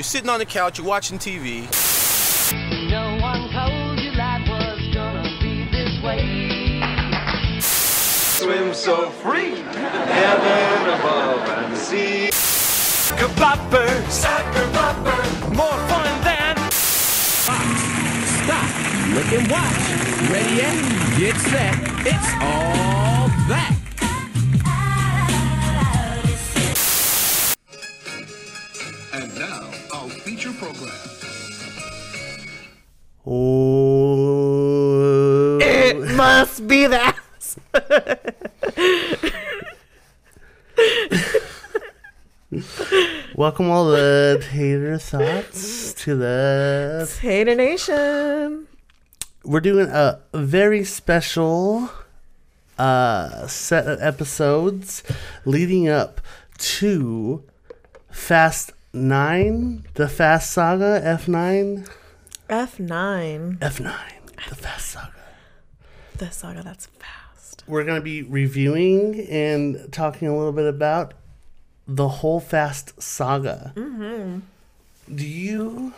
You're sitting on the couch, you're watching TV. No one told you life was gonna be this way. Swim so free, heaven above and sea. Kabopper, soccer bopper, more fun than. Stop, look and watch. Ready and get set. It's all that. Program. Oh. It must be that. Welcome all the Tater Thoughts to the Tater Nation. We're doing a very special set of episodes leading up to Fast 9, the Fast Saga, F9, the Fast Saga. The saga that's fast. We're going to be reviewing and talking a little bit about the whole Fast Saga. Mm-hmm. Do you...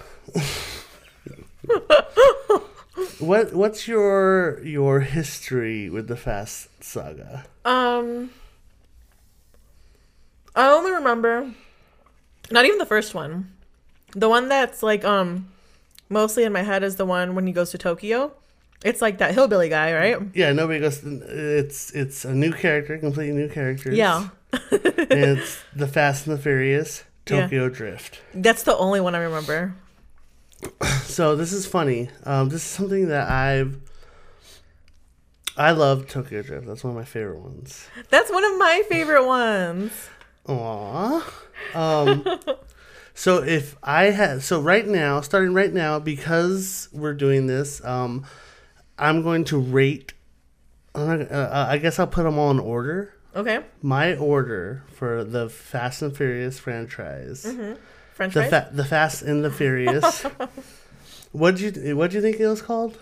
What's your history with the Fast Saga? I only remember... Not even the first one. The one that's like mostly in my head is the one when he goes to Tokyo. It's like that hillbilly guy, right? Yeah, nobody goes to, it's a new character, completely new characters. Yeah. And it's the Fast and the Furious Tokyo Drift. That's the only one I remember. So this is funny. This is something that I love Tokyo Drift. That's one of my favorite ones. That's one of my favorite ones. Aww. So if I had, so right now, starting right now, because we're doing this, I'm going to rate, I guess I'll put them all in order. Okay. My order for the Fast and Furious franchise. Mm-hmm. Franchise? The Fast and the Furious. What'd you think it was called?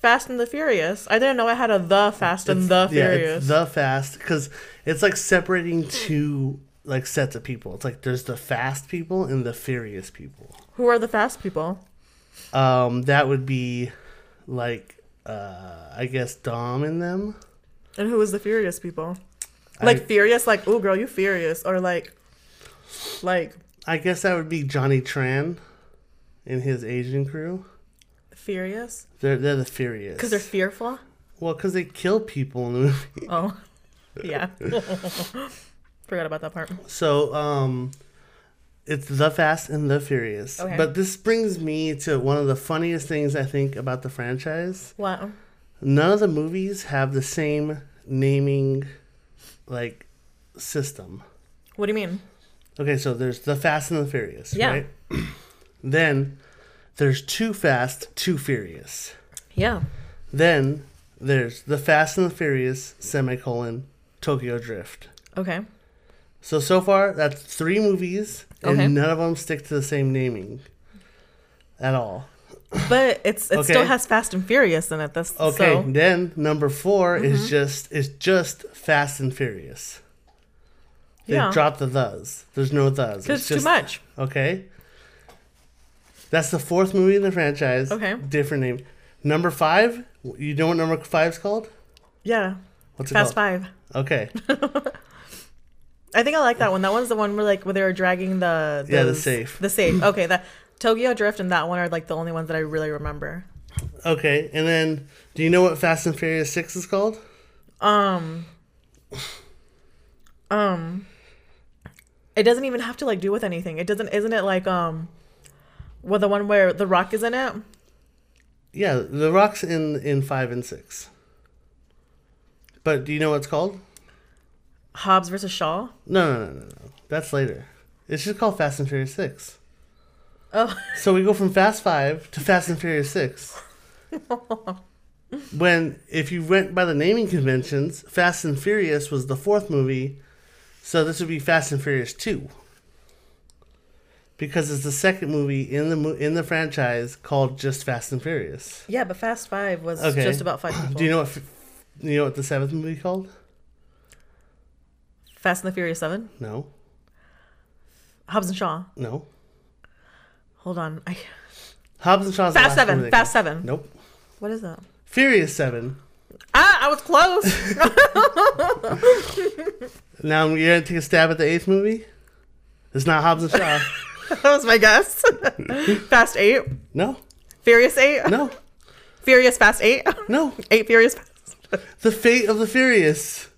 Fast and the Furious. I didn't know I had a The Fast and the Furious. It's The Fast, because it's like separating two like sets of people. It's like there's the fast people and the furious people. Who are the fast people? That would be like I guess Dom and them. And who is the furious people? Like furious, like ooh girl, you furious, or like I guess that would be Johnny Tran and his Asian crew. Furious? They're the furious. Because they're fearful? Well, because they kill people in the movie. Oh, yeah. Forgot about that part. So, it's The Fast and the Furious. Okay. But this brings me to one of the funniest things, I think, about the franchise. What? None of the movies have the same naming, like, system. What do you mean? Okay, so there's The Fast and the Furious, right? Then... There's Too Fast, Too Furious. Yeah. Then there's The Fast and the Furious, ; Tokyo Drift. Okay. So far, that's three movies, and none of them stick to the same naming at all. But it still has Fast and Furious in it. That's okay. So. Then number 4 is just Fast and Furious. They dropped the thes. There's no thes. Because it's just, too much. Okay. That's the 4th movie in the franchise. Okay. Different name. Number 5, you know what number 5's called? Yeah. What's it called? Fast 5. Okay. I think I like that one. That one's the one where they were dragging the... the safe. The safe. Okay. That Tokyo Drift and that one are like the only ones that I really remember. Okay. And then, do you know what Fast and Furious 6 is called? It doesn't even have to like do with anything. It doesn't... Isn't it like... Well, the one where The Rock is in it? Yeah, The Rock's in 5 and 6. But do you know what it's called? Hobbs versus Shaw? No. That's later. It's just called Fast and Furious 6. Oh. So we go from Fast 5 to Fast and Furious 6. When, if you went by the naming conventions, Fast and Furious was the 4th movie, so this would be Fast and Furious 2. Because it's the 2nd movie in the franchise called just Fast and Furious. Yeah, but Fast 5 was just about 5 people. Do you know what the 7th movie called? Fast and the Furious 7? No. Hobbs and Shaw? No. Hold on. Hobbs and Shaw's Fast Seven. Fast Seven. Nope. What is that? Furious Seven. Ah, I was close. Now you're going to take a stab at the eighth movie? It's not Hobbs and Shaw. That was my guess. Fast Eight? No. Furious Eight? No. Furious Fast Eight? No. Eight Furious Fast. The Fate of the Furious.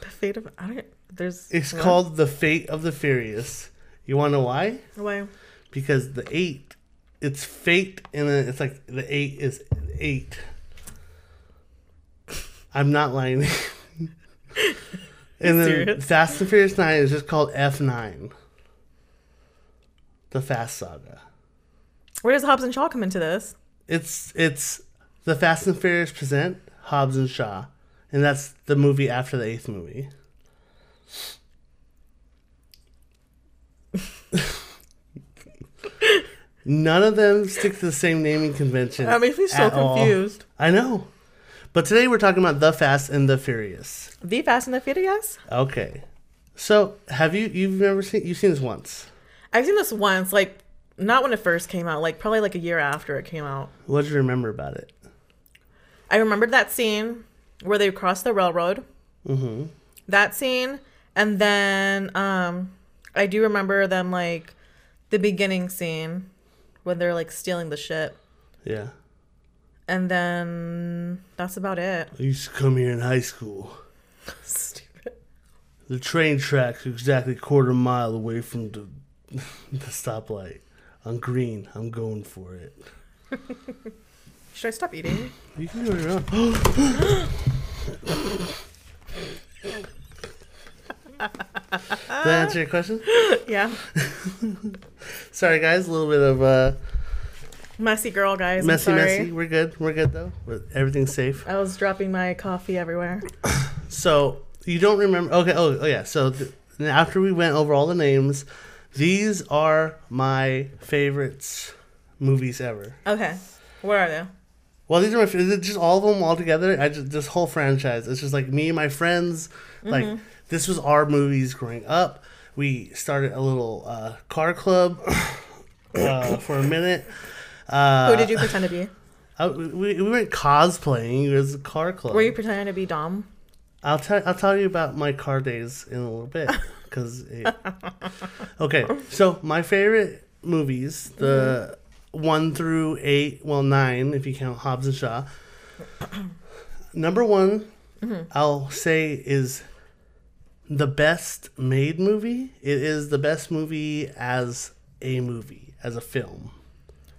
The Fate of... I don't... There's... It's what? Called The Fate of the Furious. You want to know why? Why? Because the eight, it's fate, and then it's like the eight is eight. I'm not lying. And then serious? Fast and Furious 9 is just called F9. The Fast Saga. Where does Hobbs and Shaw come into this? It's the Fast and Furious present Hobbs and Shaw, and that's the movie after the eighth movie. None of them stick to the same naming convention. That makes me so confused. I know. But today we're talking about The Fast and the Furious. The Fast and the Furious? Okay. So, have you've seen this once? I've seen this once, like, not when it first came out, like, probably like a year after it came out. What did you remember about it? I remembered that scene where they crossed the railroad. Mm-hmm. That scene, and then I do remember them, like, the beginning scene when they're, like, stealing the shit. Yeah. And then that's about it. I used to come here in high school. Stupid. The train tracks are exactly a quarter mile away from the stoplight. I'm green. I'm going for it. Should I stop eating? You can do it around. Did that answer your question? Yeah. Sorry, guys. A little bit of... Messy girl, guys. Messy, I'm sorry. Messy. We're good. We're good, though. Everything's safe. I was dropping my coffee everywhere. So, you don't remember... Okay, oh yeah. So, after we went over all the names, these are my favorites movies ever. Okay. Where are they? Well, these are my favorites. Just all of them all together. This whole franchise. It's just like me and my friends. Mm-hmm. Like, this was our movies growing up. We started a little car club for a minute. Who did you pretend to be? We weren't cosplaying. It was a car club. Were you pretending to be Dom? I'll tell you about my car days in a little bit. Okay, so my favorite movies, the 1 through 8, well 9 if you count Hobbs and Shaw. Number one, I'll say is the best made movie. It is the best movie, as a film.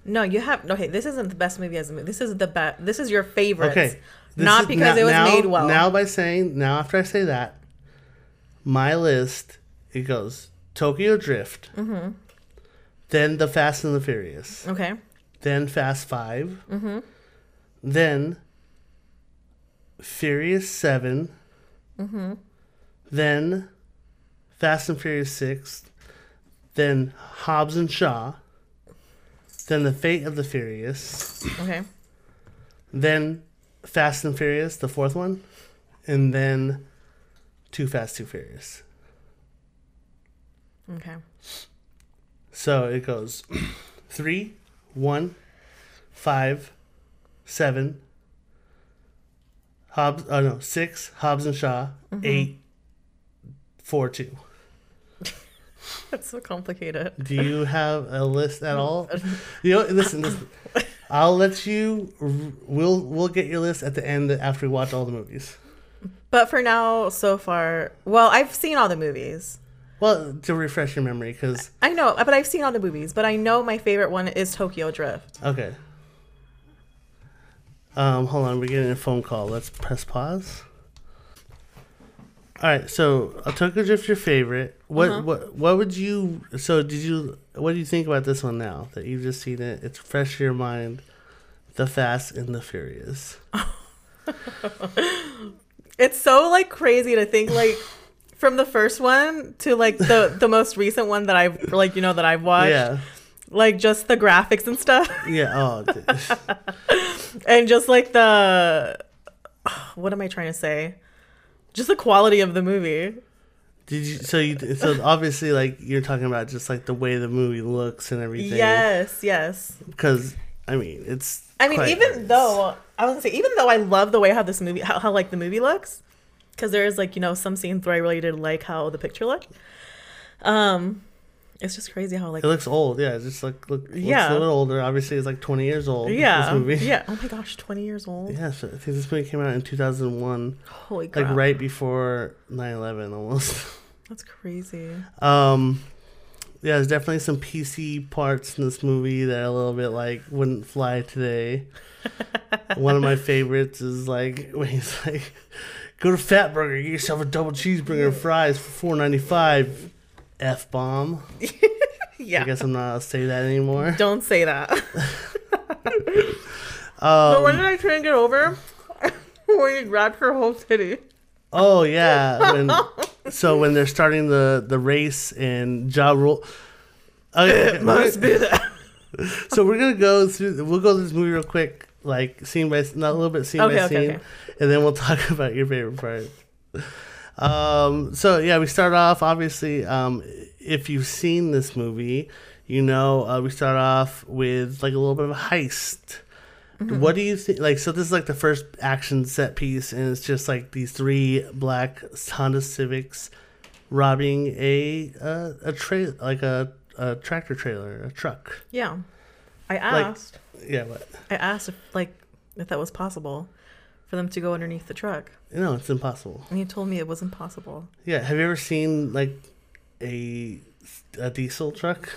No, you have... Okay, this isn't the best movie as a movie. This is the best... This is your favorite. Okay. Not because it was made well. Now by saying... Now after I say that, my list, it goes Tokyo Drift. Mm-hmm. Then The Fast and the Furious. Okay. Then Fast 5. Mm-hmm. Then Furious 7. Mm-hmm. Then Fast and Furious 6. Then Hobbs and Shaw. Then The Fate of the Furious. Okay. Then Fast and Furious, the fourth one. And then Too Fast, Too Furious. Okay. So it goes 3, 1, 5, 7, Hobbs, 6, Hobbs and Shaw, 8, 4, 2. That's so complicated. Do you have a list at all? You know, listen. I'll let you. We'll get your list at the end after we watch all the movies. But for now, so far, well, I've seen all the movies. Well, to refresh your memory, because I know, but I've seen all the movies. But I know my favorite one is Tokyo Drift. Okay. Hold on, we're getting a phone call. Let's press pause. All right, so Tokyo Drift, your favorite. What would you? So did you? What do you think about this one now that you've just seen it? It's fresh in your mind. The Fast and the Furious. It's so like crazy to think like from the first one to like the most recent one that I've like you know that I've watched. Yeah. Like just the graphics and stuff. Yeah. Oh. And just like what am I trying to say? Just the quality of the movie. Did you? So obviously, like, you're talking about just like the way the movie looks and everything. Yes. Because even though I love the way how this movie, how like the movie looks, because there is like, you know, some scenes where I really did like how the picture looked. It's just crazy how like it looks old. Yeah, it's just like looks a little older. Obviously, it's like 20 years old. Yeah, this movie. Yeah. Oh my gosh, 20 years old. Yeah, so I think this movie came out in 2001. Holy crap! Like right before 9/11, almost. That's crazy. Yeah, there's definitely some PC parts in this movie that are a little bit like wouldn't fly today. One of my favorites is like when he's like, "Go to Fatburger, get yourself a double cheeseburger and fries for $4.95." F-bomb. Yeah. I guess I'm not allowed to say that anymore. Don't say that. But when did I try and get over? When you grabbed her whole titty. Oh, yeah. When they're starting the race and Ja Rule. Okay, it must be that. So we're going to go through... We'll go through this movie real quick. Like, scene by... Not a little bit, scene by scene. Okay. And then we'll talk about your favorite part. We start off, obviously, if you've seen this movie, you know, we start off with like a little bit of a heist. Mm-hmm. What do you think? Like, so this is like the first action set piece, and it's just like these three black Honda Civics robbing a tractor trailer, a truck. Yeah. I asked. Like, yeah, what? I asked if that was possible for them to go underneath the truck. No, it's impossible. And you told me it was impossible. Yeah. Have you ever seen, like, a diesel truck?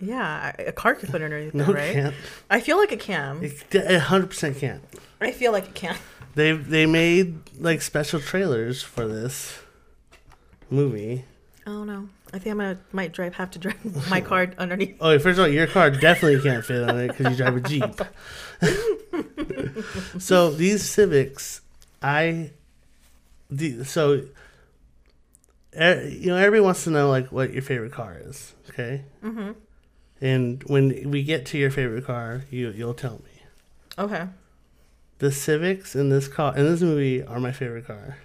Yeah. A car can fit underneath them, right? Can't. I feel like it can. It 100% can. I feel like it can. They made, like, special trailers for this movie. Oh, no. I think I might have to drive my car underneath. Oh, first of all, your car definitely can't fit on it because you drive a Jeep. So these Civics... you know, everybody wants to know, like, what your favorite car is, okay? Mm-hmm. And when we get to your favorite car, you'll tell me. Okay. The Civics in this movie are my favorite car.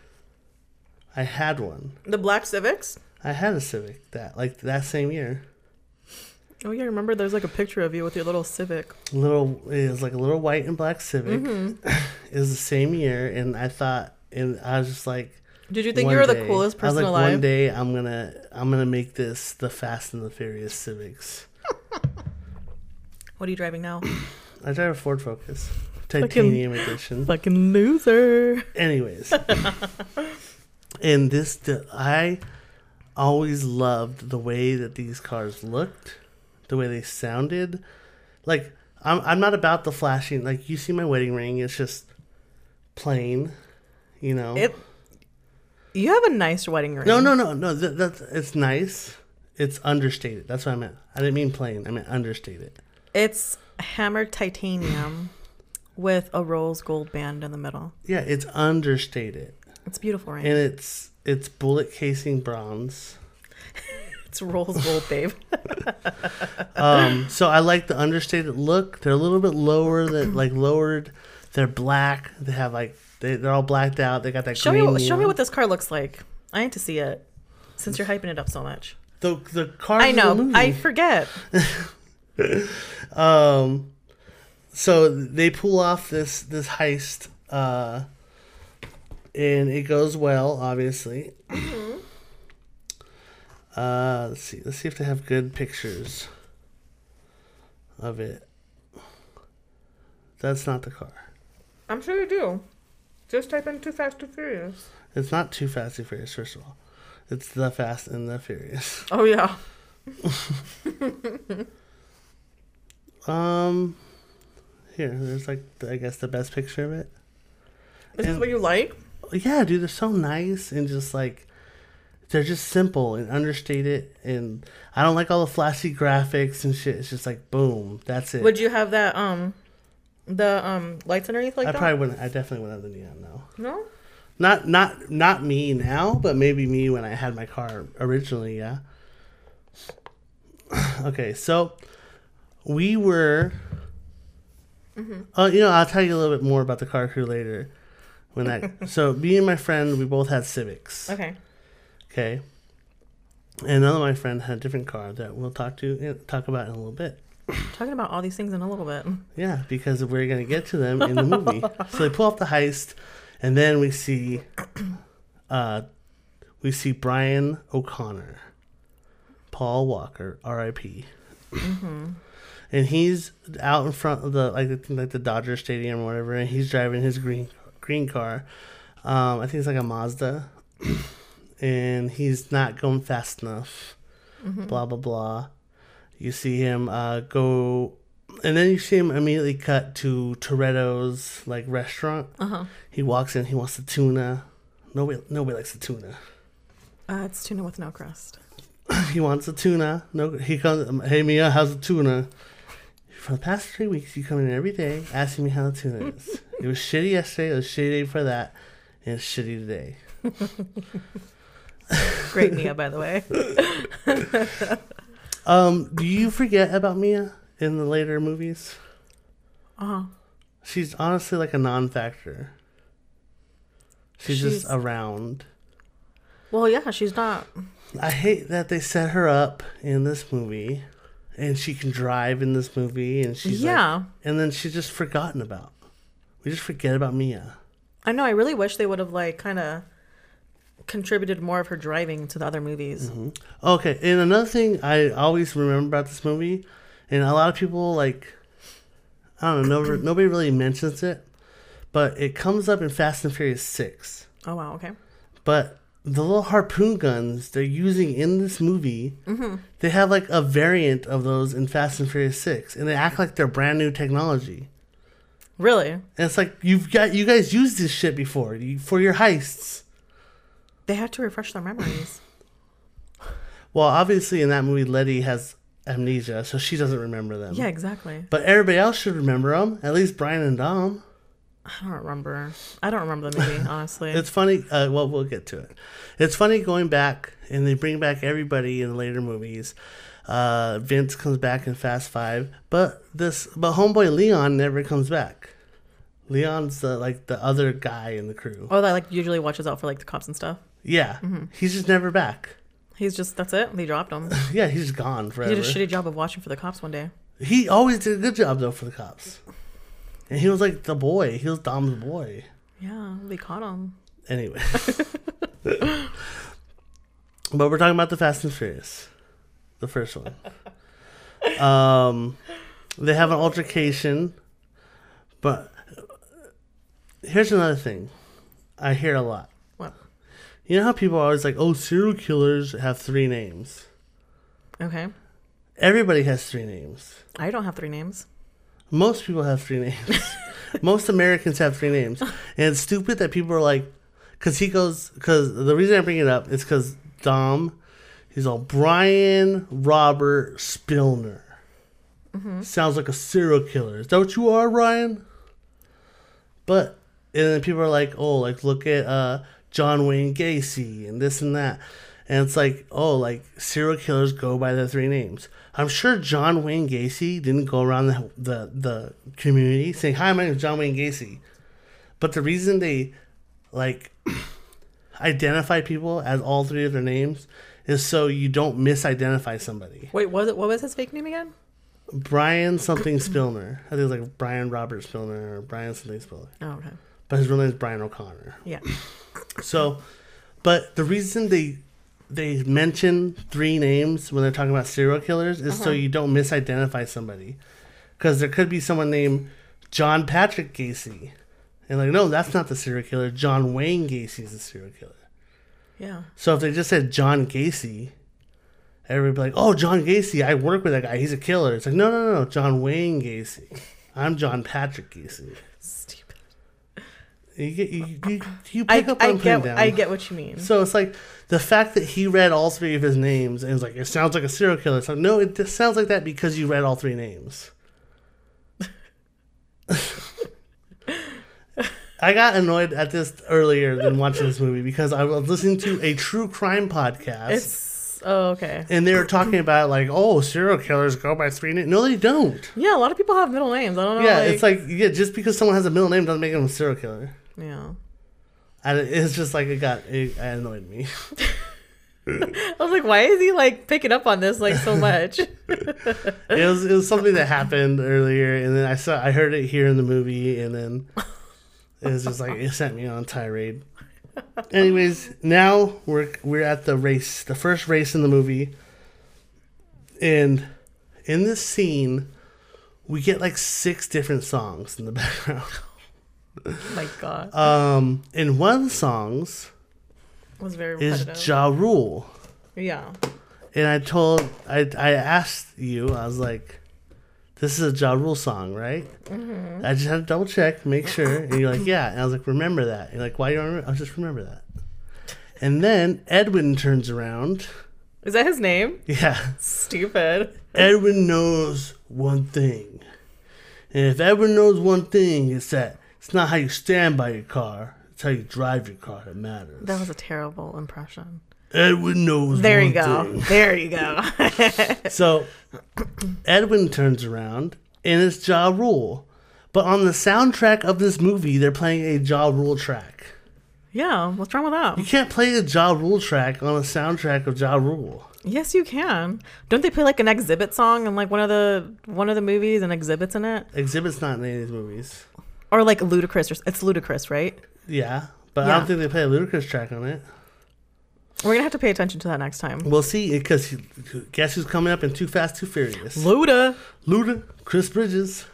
I had one. The black Civics? I had a Civic that same year. Oh, yeah, I remember there's, like, a picture of you with your little Civic. It was, like, a little white and black Civic. Mm-hmm. It was the same year, and I thought, and I was just, like... Did you think you were the coolest person alive? I was, like, one day, I'm gonna make this the Fast and the Furious Civics. What are you driving now? I drive a Ford Focus. Titanium edition. Fucking loser. Anyways. And I always loved the way that these cars looked. The way they sounded, like I'm not about the flashing. Like you see my wedding ring, it's just plain, you know. You have a nice wedding ring. No. That's it's nice. It's understated. That's what I meant. I didn't mean plain. I meant understated. It's hammered titanium with a rose gold band in the middle. Yeah, it's understated. It's beautiful, right? And it's bullet casing bronze. It's Rolls Gold, babe. So I like the understated look. They're a little bit lower than lowered. They're black. They have they're all blacked out. They got that green. Show me what this car looks like. I need to see it since you're hyping it up so much. The car. I know. Movie. I forget. So they pull off this heist, and it goes well, obviously. Let's see if they have good pictures of it. That's not the car. I'm sure you do. Just type in Too Fast, Too Furious. It's not Too Fast, Too Furious, first of all. It's The Fast and the Furious. Oh, yeah. Here, there's the best picture of it. Is this what you like? Yeah, dude, they're so nice and just like... They're just simple and understated, and I don't like all the flashy graphics and shit. It's just like, boom, that's it. Would you have that, the lights underneath like that? I probably wouldn't. I definitely wouldn't have the neon, no. No? Not me now, but maybe me when I had my car originally, yeah. Okay, so we were... Mm-hmm. You know, I'll tell you a little bit more about the car crew later. So me and my friend, we both had Civics. Okay. And another my friend had a different car that we'll talk about in a little bit. Talking about all these things in a little bit. Yeah, because we're going to get to them in the movie. So they pull off the heist, and then we see Brian O'Connor, Paul Walker, R.I.P. Mm-hmm. And he's out in front of the Dodger Stadium or whatever, and he's driving his green car. I think it's like a Mazda, and he's not going fast enough. Mm-hmm. Blah blah blah. You see him go, and then you see him immediately cut to Toretto's restaurant. Uh-huh. He walks in. He wants the tuna. Nobody likes the tuna. It's tuna with no crust. He wants the tuna. No, he comes. Hey Mia, how's the tuna? For the past 3 weeks, you come in every day asking me how the tuna is. It was shitty yesterday. It was shitty day for that, and it's shitty today. Great Mia, by the way. Do you forget about Mia in the later movies? Uh-huh. She's honestly like a non-factor. She's just around. Well, yeah, she's not. I hate that they set her up in this movie, and she can drive in this movie, and she's and then she's just forgotten about. We just forget about Mia. I know. I really wish they would have kind of contributed more of her driving to the other movies. Mm-hmm. Okay, and another thing I always remember about this movie, and a lot of people I don't know, nobody really mentions it, but it comes up in Fast and Furious 6. Oh wow, okay. But the little harpoon guns they're using in this movie, mm-hmm. they have a variant of those in Fast and Furious 6, and they act like they're brand new technology. Really? And it's you guys used this shit before for your heists. They had to refresh their memories. Well, obviously in that movie, Letty has amnesia, so she doesn't remember them. Yeah, exactly. But everybody else should remember them. At least Brian and Dom. I don't remember the movie, honestly. It's funny. Well, we'll get to it. It's funny going back, and they bring back everybody in the later movies. Vince comes back in Fast 5, but homeboy Leon never comes back. Leon's the other guy in the crew. Oh, that usually watches out for the cops and stuff. Yeah. Mm-hmm. He's just never back. He's just, that's it? They dropped him. Yeah, he's just gone forever. He did a shitty job of watching for the cops one day. He always did a good job, though, for the cops. And he was the boy. He was Dom's boy. Yeah, they caught him. Anyway. But we're talking about the Fast and Furious. The first one. They have an altercation. But here's another thing I hear a lot. You know how people are always serial killers have 3 names. Okay. Everybody has 3 names. I don't have 3 names. Most people have 3 names. Most Americans have 3 names. And it's stupid that people are because the reason I bring it up is because Dom, he's all Brian Robert Spillner. Mm-hmm. Sounds like a serial killer. Is that what you are, Ryan? But, and then people are look at, John Wayne Gacy and this and that, and it's serial killers go by their 3 names. I'm sure John Wayne Gacy didn't go around the community saying, "Hi, my name is John Wayne Gacy," but the reason they identify people as all 3 of their names is so you don't misidentify somebody. Wait, what was his fake name again? Brian something Spillner. I think it was Brian Robert Spillner or Brian something Spillner. Oh, okay. But his real name is Brian O'Connor. Yeah. So, but the reason they mention 3 names when they're talking about serial killers is so you don't misidentify somebody. Because there could be someone named John Patrick Gacy. And no, that's not the serial killer. John Wayne Gacy is the serial killer. Yeah. So if they just said John Gacy, everybody oh, John Gacy, I work with that guy. He's a killer. It's no, John Wayne Gacy. I'm John Patrick Gacy. Stupid. You pick up and put down. I get what you mean. So it's the fact that he read all 3 of his names and was it sounds like a serial killer. So no, it just sounds like that because you read all 3 names. I got annoyed at this earlier than watching this movie because I was listening to a true crime podcast. Okay. And they were talking about serial killers go by 3 names. No, they don't. Yeah, a lot of people have middle names. I don't know. Yeah, just because someone has a middle name doesn't make them a serial killer. Yeah, it's just it annoyed me. I was like, why is he like picking up on this like so much? It was something that happened earlier, and then I heard it here in the movie, and then it was just like it sent me on tirade. Anyways, now we're at the race, the first race in the movie, and in this scene, we get like 6 different songs in the background. Oh my god! And one of the songs was very repetitive. Is Ja Rule. Yeah. And I asked you, I was like, "This is a Ja Rule song, right?" Mm-hmm. I just had to double check, make sure, and you're like, "Yeah." And I was like, "Remember that?" And you're like, "Why do you remember?" I was just remember that. And then Edwin turns around. Is that his name? Yeah. Stupid. Edwin knows one thing. And if Edwin knows one thing, it's that it's not how you stand by your car, it's how you drive your car that matters. That was a terrible impression. Edwin knows one thing. There you go. So Edwin turns around and it's Ja Rule. But on the soundtrack of this movie, they're playing a Ja Rule track. Yeah, what's wrong with that? You can't play a Ja Rule track on a soundtrack of Ja Rule. Yes, you can. Don't they play like an Exhibit song in like one of the movies and Exhibit's in it? Exhibit's not in any of these movies. Or like Ludacris. It's Ludacris, right? Yeah, but yeah. I don't think they play a Ludacris track on it. We're going to have to pay attention to that next time. We'll see, because guess who's coming up in Too Fast, Too Furious? Luda. Chris Bridges.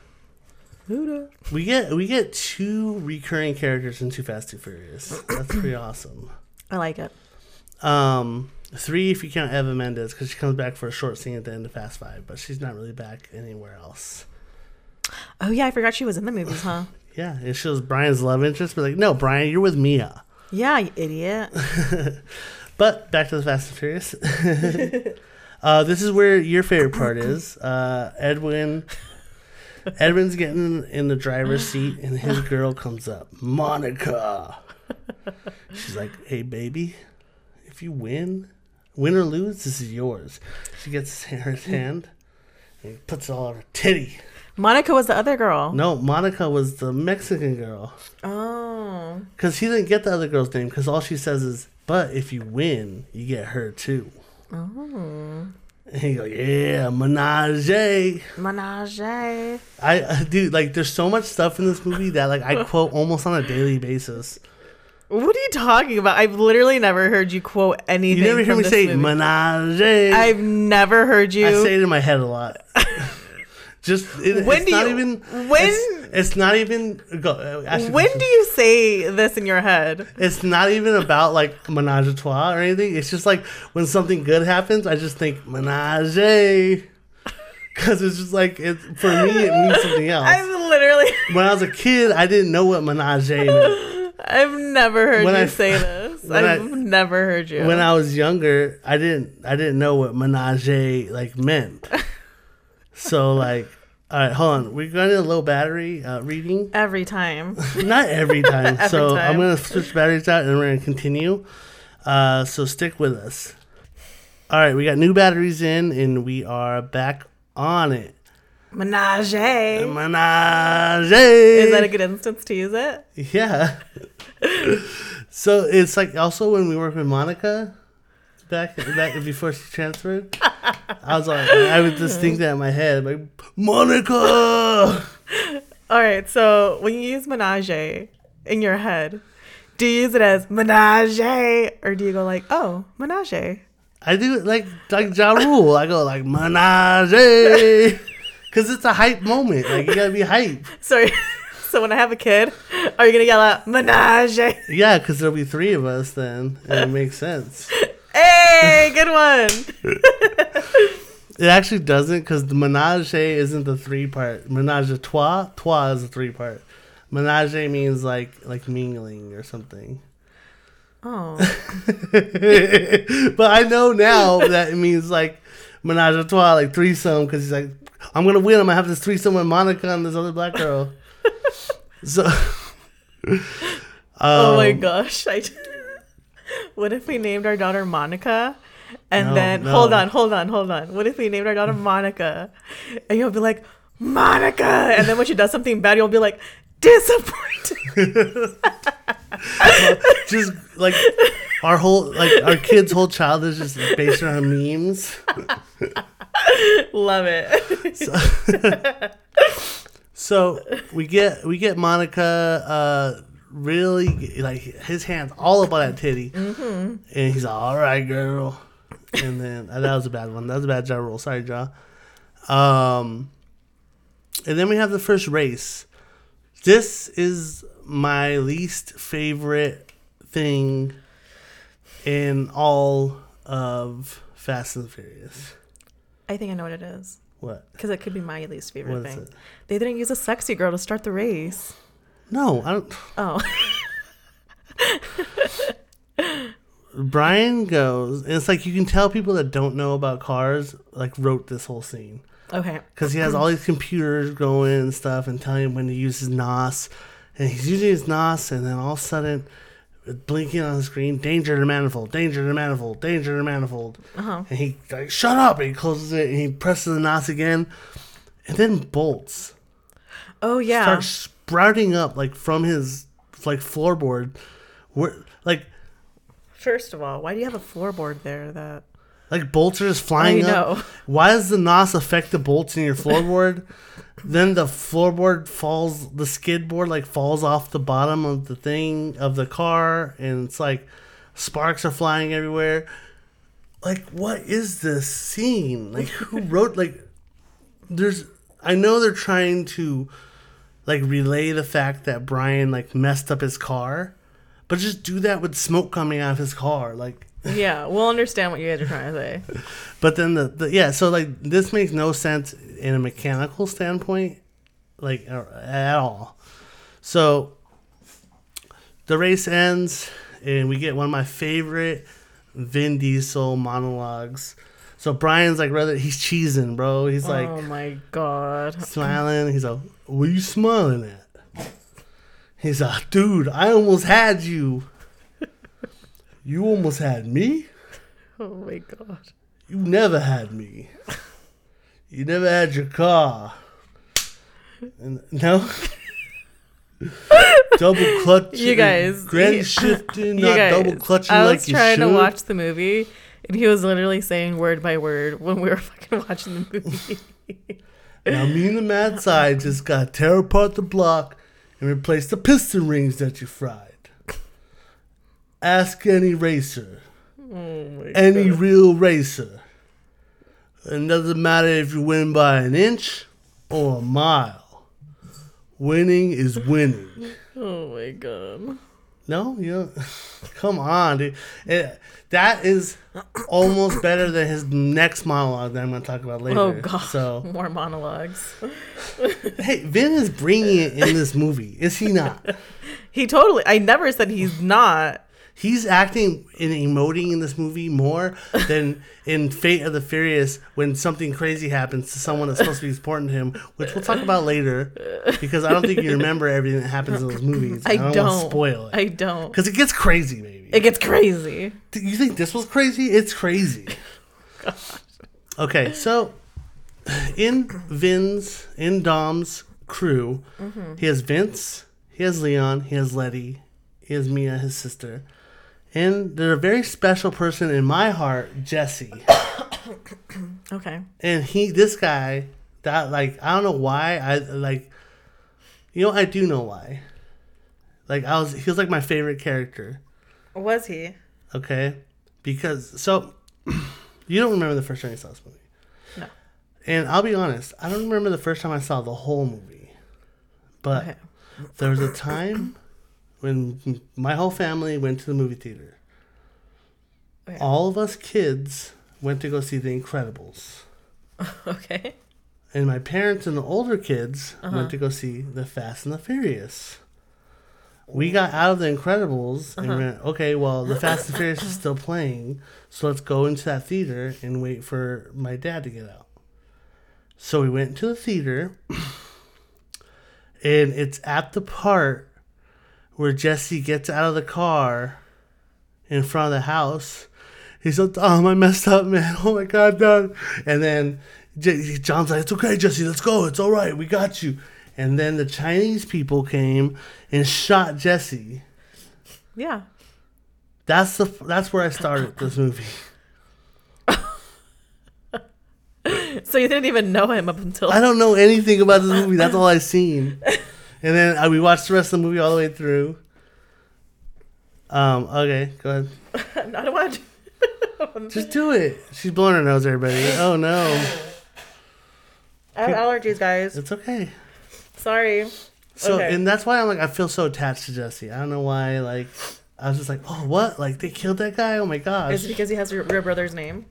Luda. We get 2 recurring characters in Too Fast, Too Furious. That's pretty awesome. I like it. 3 if you count Eva Mendes, because she comes back for a short scene at the end of Fast 5, but she's not really back anywhere else. Oh yeah, I forgot she was in the movies, huh? Yeah, and she was Brian's love interest, but like, no, Brian, you're with Mia. Yeah, you idiot. But back to the Fast and Furious. This is where your favorite part is. Edwin's getting in the driver's seat, and his girl comes up, Monica. She's like, "Hey, baby, if you win or lose, this is yours." She gets his hand and puts it all on her titty. Monica was the other girl. No, Monica was the Mexican girl. Oh. Because he didn't get the other girl's name, because all she says is, "But if you win, you get her too." Oh. And he goes, "Yeah, menage. Dude, like, there's so much stuff in this movie that, like, I quote almost on a daily basis. What are you talking about? I've literally never heard you quote anything. You never hear me say menage. I've never heard you. I say it in my head a lot. Just when do you say this in your head? It's not even about like menage a trois or anything. It's just like when something good happens, I just think menage, because it's just like for me it means something else. I've literally when I was a kid I didn't know what menage meant. I've never heard you say this. I've never heard you. When I was younger, I didn't know what menage like meant. So, like, all right, hold on. We're going to low battery reading. Every time. Not every time. Every time. I'm going to switch batteries out and we're going to continue. So stick with us. All right, we got new batteries in and we are back on it. Menage. Is that a good instance to use it? Yeah. So it's like also when we work with Monica. Back before she transferred, I would just think that in my head, like, Monica. All right, so when you use menage in your head, do you use it as menage or do you go like, oh, menage? I do like Ja Rule. I go like menage because it's a hype moment. Like you gotta be hype. Sorry. So when I have a kid, are you gonna yell out menage? Yeah, because there'll be 3 of us then, and it makes sense. Hey, good one. It actually doesn't, because the menage isn't the 3 part. Menage a trois. Trois is the 3 part. Menage means like mingling or something. Oh. But I know now that it means like menage a trois, like threesome, because he's like, I'm going to win. I'm going to have this threesome with Monica and this other black girl. So. Oh my gosh. What if we named our daughter Monica and hold on. What if we named our daughter Monica and you'll be like, Monica. And then when she does something bad, you'll be like, disappointed. Just like Our whole, like, our kids' whole childhood is just based around memes. Love it. So we get Monica really, like, his hands all up on that titty. Mm-hmm. And he's like, all right, girl. And then that was a bad one. That was a bad Ja Rule. Sorry, Ja. And then we have the first race. This is my least favorite thing in all of Fast and Furious. I think I know what it is. What? Because it could be my least favorite thing. It? They didn't use a sexy girl to start the race. No, I don't. Oh. Brian goes, and it's like you can tell people that don't know about cars, like, wrote this whole scene. Okay. Because he has all these computers going and stuff and telling him when to use his NOS. And he's using his NOS, and then all of a sudden, blinking on the screen, danger to manifold, danger to manifold, danger to manifold. Uh-huh. And he's like, shut up! And he closes it, and he presses the NOS again. And then bolts. Oh, yeah. Starts sprouting up, like, from his, like, floorboard. Where, like... First of all, why do you have a floorboard there that... Like, bolts are just flying up. Why does the NOS affect the bolts in your floorboard? Then the floorboard falls, the skid board, like, falls off the bottom of the thing, of the car, and it's like sparks are flying everywhere. Like, what is this scene? Like, who wrote, like, there's, I know they're trying to, like, relay the fact that Brian, like, messed up his car, but just do that with smoke coming out of his car, like. Yeah, we'll understand what you guys are trying to say. But then so, like, this makes no sense in a mechanical standpoint, like, at all. So the race ends, and we get one of my favorite Vin Diesel monologues. So Brian's like, rather, he's cheesing, bro. He's like, oh my God. Smiling. He's like, what are you smiling at? He's like, dude, I almost had you. You almost had me? Oh, my God. You never had me. You never had your car. And, no? Double clutching. You guys. Granny shifting, not guys, double clutching like you should. I was trying to watch the movie, and he was literally saying word by word when we were fucking watching the movie. Now, me and the mad side just got to tear apart the block and replace the piston rings that you fried. Ask any racer, any real racer. It doesn't matter if you win by an inch or a mile. Winning is winning. Oh, my God. No? You don't. Come on, dude. That is almost better than his next monologue that I'm going to talk about later. Oh, God. So. More monologues. Hey, Vin is bringing it in this movie. Is he not? He totally. I never said he's not. He's acting and emoting in this movie more than in Fate of the Furious when something crazy happens to someone that's supposed to be important to him, which we'll talk about later because I don't think you remember everything that happens in those movies. I don't want to spoil it. I don't. Because it gets crazy, baby. It gets crazy. You think this was crazy? It's crazy. God. Okay, so in Dom's crew, mm-hmm. He has Vince, he has Leon, he has Letty, he has Mia, his sister. And they're a very special person in my heart, Jesse. Okay. And this guy, that, like, I don't know why. I do know why. Like, he was, like, my favorite character. Was he? Okay. Because, so, you don't remember the first time you saw this movie. No. And I'll be honest, I don't remember the first time I saw the whole movie. But There was a time... when my whole family went to the movie theater. Okay. All of us kids went to go see The Incredibles. Okay. And my parents and the older kids went to go see The Fast and the Furious. We got out of The Incredibles and went, okay, well, The Fast and the Furious is still playing, so let's go into that theater and wait for my dad to get out. So we went to the theater, and it's at the part where Jesse gets out of the car in front of the house. He's like, I messed up, man. Oh, my God, Dad. And then John's like, it's okay, Jesse. Let's go. It's all right. We got you. And then the Chinese people came and shot Jesse. Yeah. That's where I started this movie. So you didn't even know him up until... I don't know anything about this movie. That's all I've seen. And then we watched the rest of the movie all the way through. Okay, go ahead. I don't want to... Just do it. She's blowing her nose, everybody. Oh, no. I have allergies, guys. It's okay. Sorry. So, okay. And that's why I'm like, I feel so attached to Jesse. I don't know why, like... I was just like, oh, what? Like, they killed that guy? Oh, my gosh. Is it because he has your brother's name?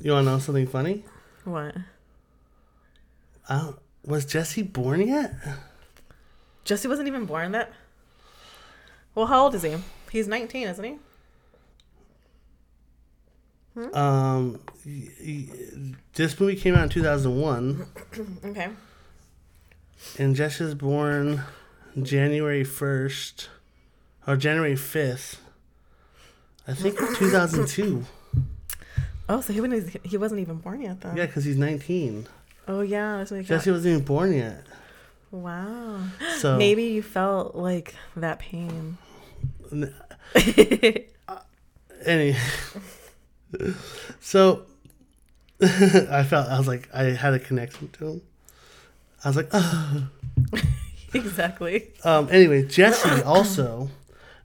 You want to know something funny? What? Was Jesse born yet? Jesse wasn't even born that... Well, how old is he? He's 19, isn't he? Hmm? This movie came out in 2001. Okay. And Jesse was born January 1st... Or January 5th, I think 2002. Oh, so he wasn't even born yet, though. Yeah, because he's 19. Oh, yeah. That's what Jesse wasn't even born yet. Wow. So maybe you felt, like, that pain. Anyway. So I was like, I had a connection to him. I was like, oh. Exactly. Anyway, Jesse also...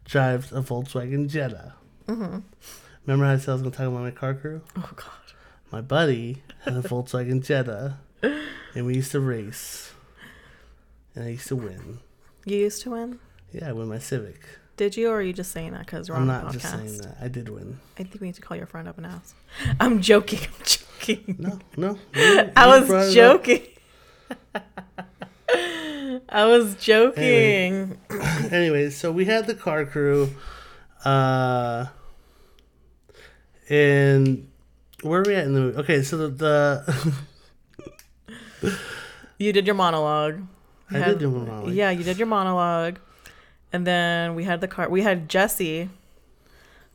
drives a Volkswagen Jetta. Mm-hmm. Remember how I said I was going to talk about my car crew? Oh, God. My buddy had a Volkswagen Jetta, and we used to race, and I used to win. You used to win? Yeah, I won my Civic. Did you, or are you just saying that because we're on the podcast? I'm not just saying that. I did win. I think we need to call your friend up and ask. I'm joking. I'm joking. No. I was joking. I was joking. Anyway, so we had the car crew. And where are we at in the movie? Okay, so the you did your monologue. I did do my monologue. Yeah, you did your monologue. And then we had the car. We had Jesse,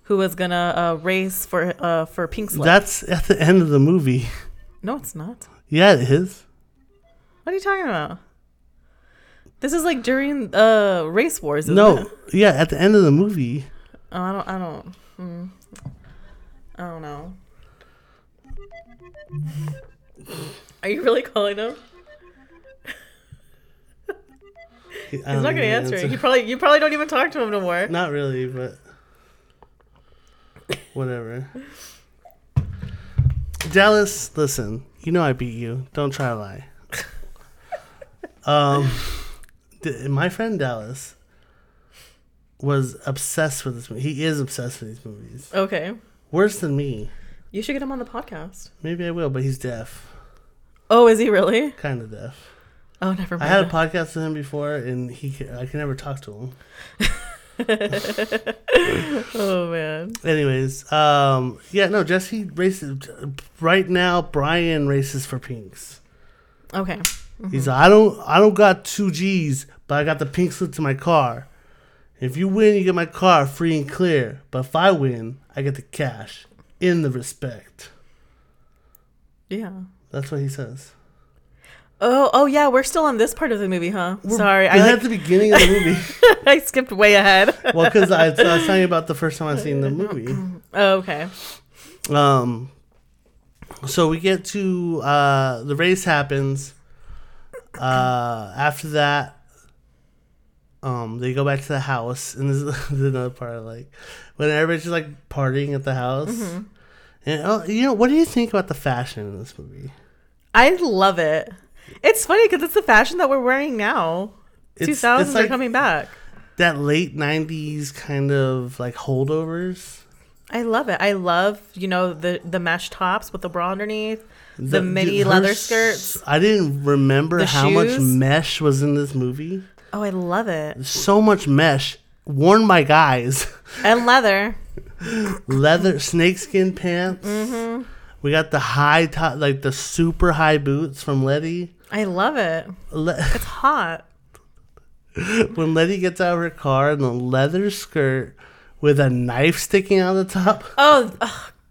who was going to race for pink slip. That's at the end of the movie. No, it's not. Yeah, it is. What are you talking about? This is like during Race Wars, isn't it? Yeah, at the end of the movie. Oh, I don't know. Are you really calling him? He's not going to answer. You probably don't even talk to him no more. Not really, but whatever. Dallas, listen, you know I beat you. Don't try to lie. My friend Dallas was obsessed with this movie. He is obsessed with these movies. Okay. Worse than me. You should get him on the podcast. Maybe I will, but he's deaf. Oh, is he really? Kind of deaf. Oh, never mind. I had a podcast with him before, and I can never talk to him. Oh, man. Anyways, Jesse races. Right now, Brian races for pinks. Okay. Mm-hmm. He's like, I don't got $2,000, but I got the pink slip to my car. If you win, you get my car free and clear. But if I win, I get the cash in the respect. Yeah. That's what he says. Oh, yeah. We're still on this part of the movie, huh? Sorry. I at the beginning of the movie. I skipped way ahead. Well, because I was telling you about the first time I've seen the movie. Oh, okay. So we get to the race happens. After that, they go back to the house, and this is another part, like when everybody's just like partying at the house. Mm-hmm. And what do you think about the fashion in this movie? I love it. It's funny because it's the fashion that we're wearing now. 2000s like are coming back. That late 90s kind of like holdovers. I love it. I love the mesh tops with the bra underneath. The mini leather skirts. I didn't remember how much mesh was in this movie. Oh, I love it. So much mesh worn by guys. And leather. Leather snakeskin pants. Mm-hmm. We got the high top, like the super high boots from Letty. I love it. It's hot. When Letty gets out of her car in the leather skirt with a knife sticking out of the top. Oh,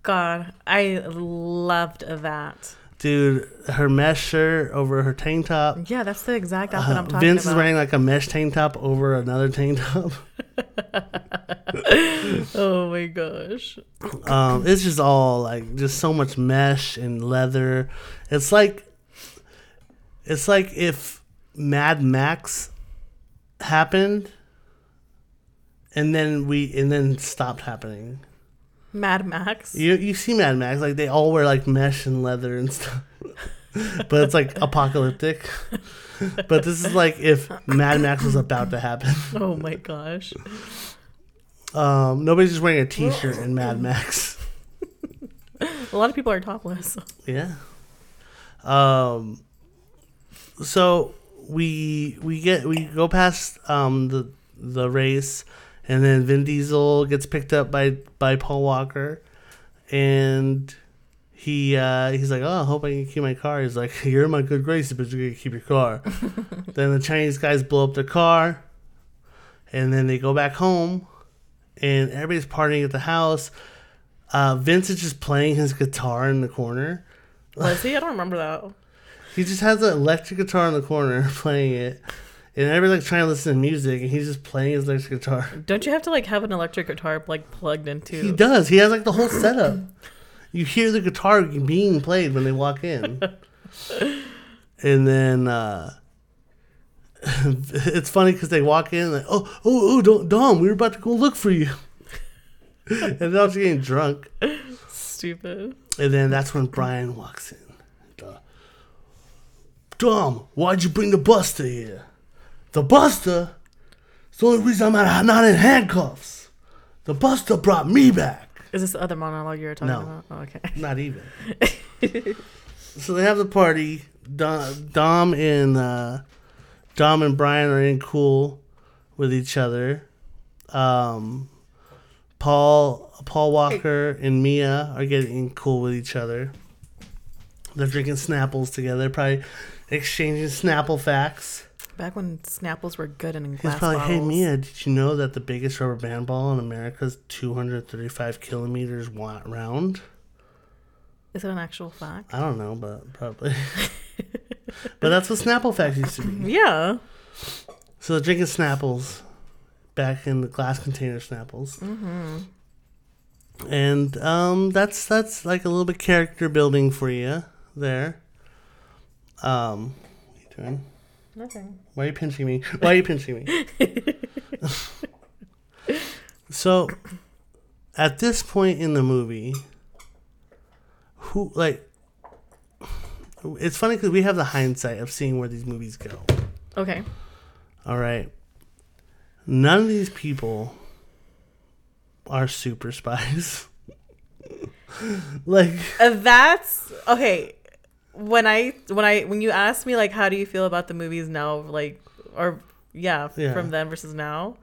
God, I loved that. Dude, her mesh shirt over her tank top. Yeah, that's the exact outfit I'm talking about. Vince is wearing like a mesh tank top over another tank top. Oh my gosh. It's just all like just so much mesh and leather. It's like if Mad Max happened and then stopped happening. Mad Max? You see Mad Max, like they all wear like mesh and leather and stuff. But it's like apocalyptic. But this is like if Mad Max was about to happen. Oh my gosh. Nobody's just wearing a t-shirt in Mad Max. A lot of people are topless. Yeah. So we go past the race, and then Vin Diesel gets picked up by Paul Walker, and he's like, oh, I hope I can keep my car. He's like, you're in my good graces, but you're going to keep your car. Then the Chinese guys blow up their car, and then they go back home, and everybody's partying at the house. Vince is just playing his guitar in the corner. Was he? I don't remember that. He just has an electric guitar in the corner playing it. And everybody's like trying to listen to music, and he's just playing his electric guitar. Don't you have to like have an electric guitar like plugged into? He does. He has like the whole setup. You hear the guitar being played when they walk in. And then it's funny because they walk in like, Dom, we were about to go look for you. And they're also getting drunk. Stupid. And then that's when Brian walks in. Dom, why'd you bring the Buster here? The Buster? It's the only reason I'm not in handcuffs. The Buster brought me back. Is this the other monologue you were talking about? Oh, okay. Not even. So they have the party. Dom and Brian are in cool with each other. Paul Walker and Mia are getting cool with each other. They're drinking Snapples together, probably exchanging Snapple facts. Back when Snapples were good and in glass bottles. He's probably, hey, Mia, did you know that the biggest rubber band ball in America is 235 kilometers round? Is it an actual fact? I don't know, but probably. But that's what Snapple facts used to be. Yeah. So they're drinking Snapples back in the glass container Snapples. Mm-hmm. And that's like a little bit character building for you there. What are you doing? Nothing. Why are you pinching me? So, at this point in the movie, it's funny because we have the hindsight of seeing where these movies go. Okay. All right. None of these people are super spies. That's okay. When you asked me like how do you feel about the movies now, like, or yeah, from then versus now,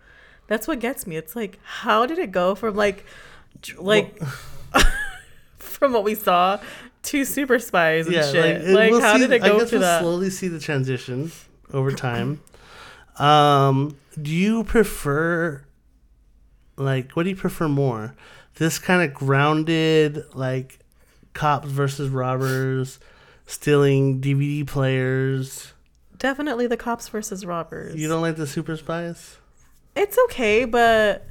that's what gets me. It's like, how did it go from like from what we saw to super spies and shit? We'll slowly see the transition over time. Do you prefer what do you prefer more? This kind of grounded like cops versus robbers. Stealing DVD players. Definitely the cops versus robbers. You don't like the super spies? It's okay, but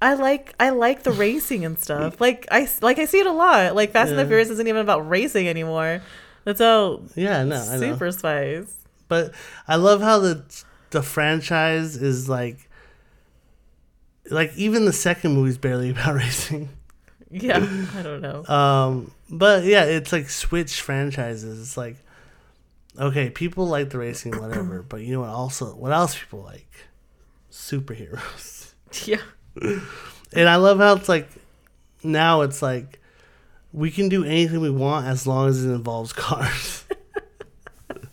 I like the racing and stuff. I see it a lot. Like Fast and the Furious isn't even about racing anymore. That's all. Yeah, no, I know. Super spies. But I love how the franchise is like even the second movie's barely about racing. Yeah, I don't know. But yeah, it's like switch franchises. It's like, okay, people like the racing, whatever. But you know what? Also, what else people like? Superheroes. Yeah. And I love how it's like now it's like we can do anything we want as long as it involves cars.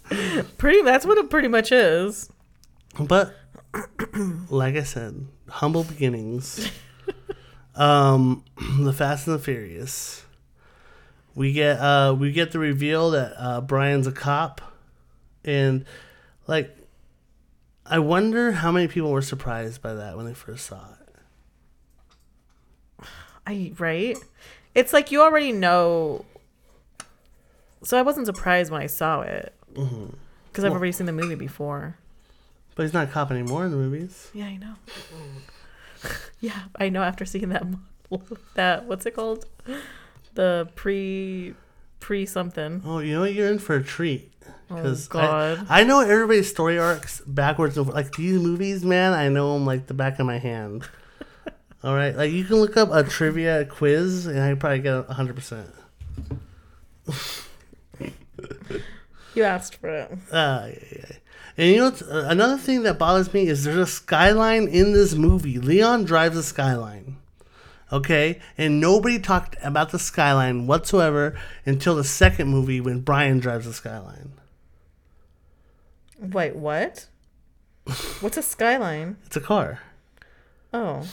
That's what it pretty much is. But like I said, humble beginnings. The Fast and the Furious. We get the reveal that Brian's a cop, and like, I wonder how many people were surprised by that when they first saw it. Right? It's like you already know. So I wasn't surprised when I saw it because I've already seen the movie before. But he's not a cop anymore in the movies. Yeah, I know. Yeah, I know after seeing that model, that, what's it called? The pre-something. Oh, you know, you're in for a treat. Oh, God. I know everybody's story arcs backwards over. Like, these movies, man, I know them like the back of my hand. All right? Like, you can look up a trivia quiz, and I probably get 100%. You asked for it. Yeah. And you know what's, another thing that bothers me is there's a Skyline in this movie. Leon drives a Skyline. Okay? And nobody talked about the Skyline whatsoever until the second movie when Brian drives a Skyline. Wait, what? What's a Skyline? It's a car. Oh.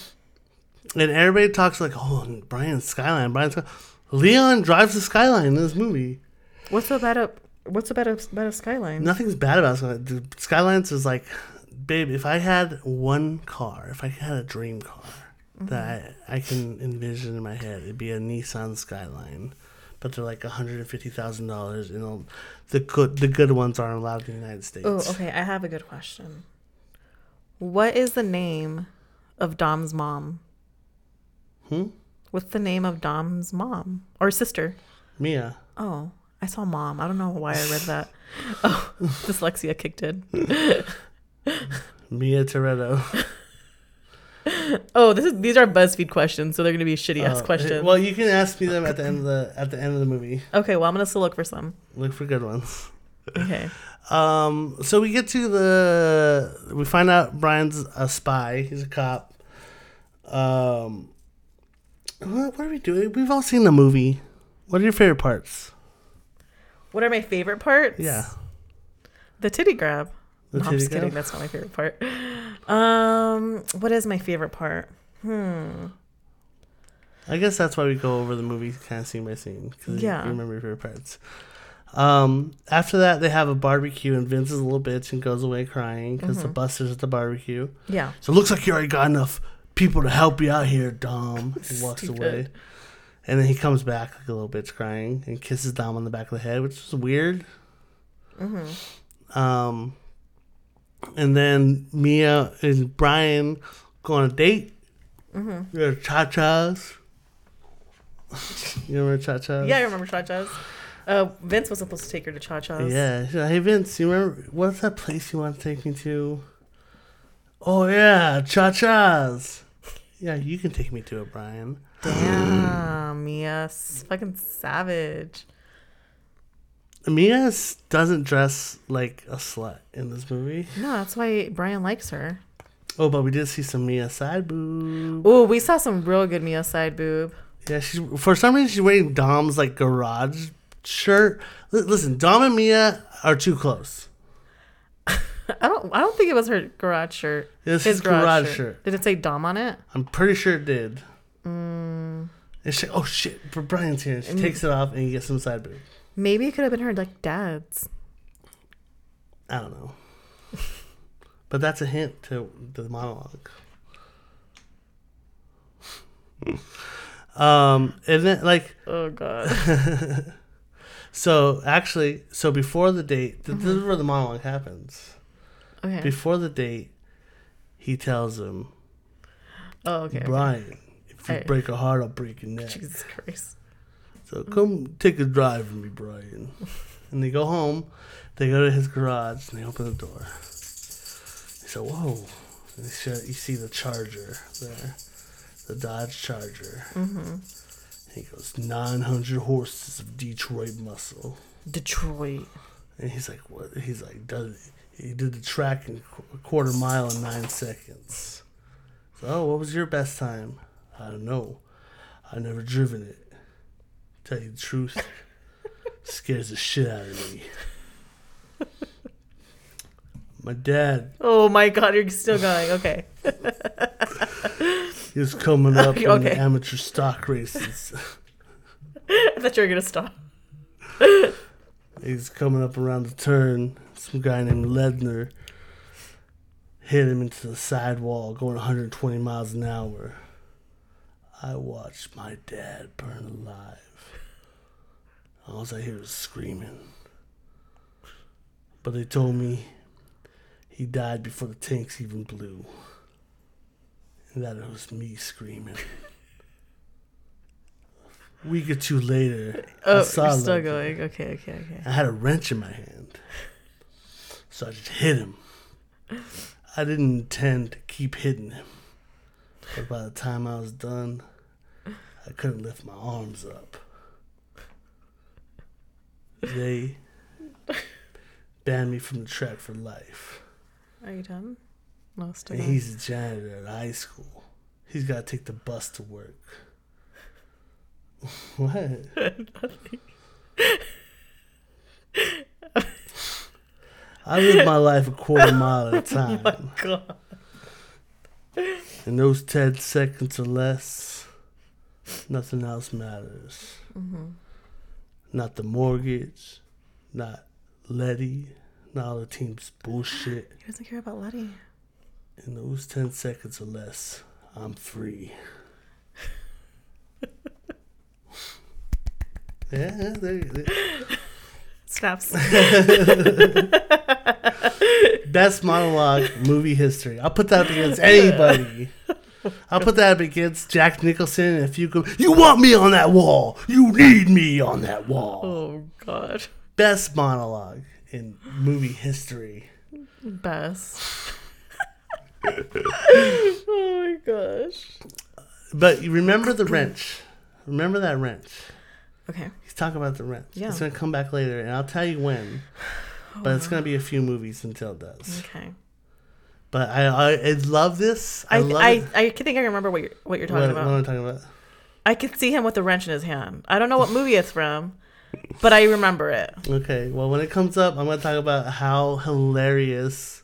And everybody talks like, oh, Brian's Skyline. Leon drives a Skyline in this movie. What's so bad about a Skyline? Nothing's bad about Skyline. The Skylines is like, babe, if I had one car, if I had a dream car that I can envision in my head, it'd be a Nissan Skyline. But they're like $150,000, and all the good ones aren't allowed in the United States. Oh, okay. I have a good question. What is the name of Dom's mom? What's the name of Dom's mom or sister? Mia. Oh. I saw mom. I don't know why I read that. Oh, dyslexia kicked in. Mia Toretto. Oh, these are BuzzFeed questions, so they're gonna be shitty ass questions. Well, you can ask me them at the end of the movie. Okay. Well, I'm gonna still look for some. Look for good ones. Okay. So we get to we find out Brian's a spy. He's a cop. What are we doing? We've all seen the movie. What are your favorite parts? What are my favorite parts? Yeah. The titty grab. I'm just kidding. That's not my favorite part. What is my favorite part? I guess that's why we go over the movie kind of scene by scene. Because you remember your favorite parts. After that, they have a barbecue, and Vince is a little bitch and goes away crying because the buster's at the barbecue. Yeah. So it looks like you already got enough people to help you out here, Dom. He walks away. And then he comes back like a little bitch crying and kisses Dom on the back of the head, which is weird. And then Mia and Brian go on a date. They go to Cha-Cha's. You remember Cha-Cha's? Yeah, I remember Cha-Cha's. Vince was supposed to take her to Cha-Cha's. Yeah. Hey, Vince, you remember what's that place you want to take me to? Oh, yeah, Cha-Cha's. Yeah, you can take me to it, Brian. Damn, Mia's fucking savage. Mia doesn't dress like a slut in this movie. No, that's why Brian likes her. Oh, but we did see some Mia side boob. Oh, we saw some real good Mia side boob. Yeah, for some reason she's wearing Dom's like garage shirt. Listen, Dom and Mia are too close. I don't think it was her garage shirt. It's his garage shirt. Did it say Dom on it? I'm pretty sure it did. And she, oh shit, Brian's here. She takes it off and you get some side boob. Maybe it could have been her like dad's. I don't know. But that's a hint to the monologue. And then like, oh god. So before the date, this is where the monologue happens. Okay. Before the date, he tells him, "Oh, okay, Brian." Okay. If you break a heart, I'll break your neck. Jesus Christ. So come take a drive with me, Brian. And they go home. They go to his garage, and they open the door. They say, whoa. And you see the Charger there. The Dodge Charger. And he goes, 900 horses of Detroit muscle. Detroit. And he's like, what? He's like, he did the track in a quarter mile in 9 seconds. So, oh, what was your best time? I don't know. I've never driven it. Tell you the truth, scares the shit out of me. My dad. Oh my god, you're still going. Okay. He was coming up in the amateur stock races. I thought you were gonna stop. He's coming up around the turn. Some guy named Ledner hit him into the sidewall, going 120 miles an hour. I watched my dad burn alive. All I hear was screaming. But they told me He died before the tanks even blew. And that was me screaming. A week or two later, I saw you're still going. Okay. I had a wrench in my hand. So I just hit him. I didn't intend to keep hitting him. But by the time I was done, I couldn't lift my arms up. They banned me from the track for life. Are you done? No, still. And he's a janitor at high school. He's got to take the bus to work. What? Nothing. I live my life a quarter mile at a time. Oh my God. In those 10 seconds or less, nothing else matters. Mm-hmm. Not the mortgage, not Letty, not all the team's bullshit. He doesn't care about Letty. In those 10 seconds or less, I'm free. Yeah, there. Snaps. Best monologue, movie history. I'll put that up against anybody. I'll put that up against Jack Nicholson and a few. You want me on that wall. You need me on that wall. Oh, God. Best monologue in movie history. Best. Oh, my gosh. But you remember the wrench. Remember that wrench. Okay. He's talking about the wrench. Yeah. It's going to come back later, and I'll tell you when. But it's going to be a few movies until it does. Okay. But I love this. I think I remember what you're talking about. What am I talking about? I could see him with a wrench in his hand. I don't know what movie it's from, but I remember it. Okay. Well, when it comes up, I'm going to talk about how hilarious,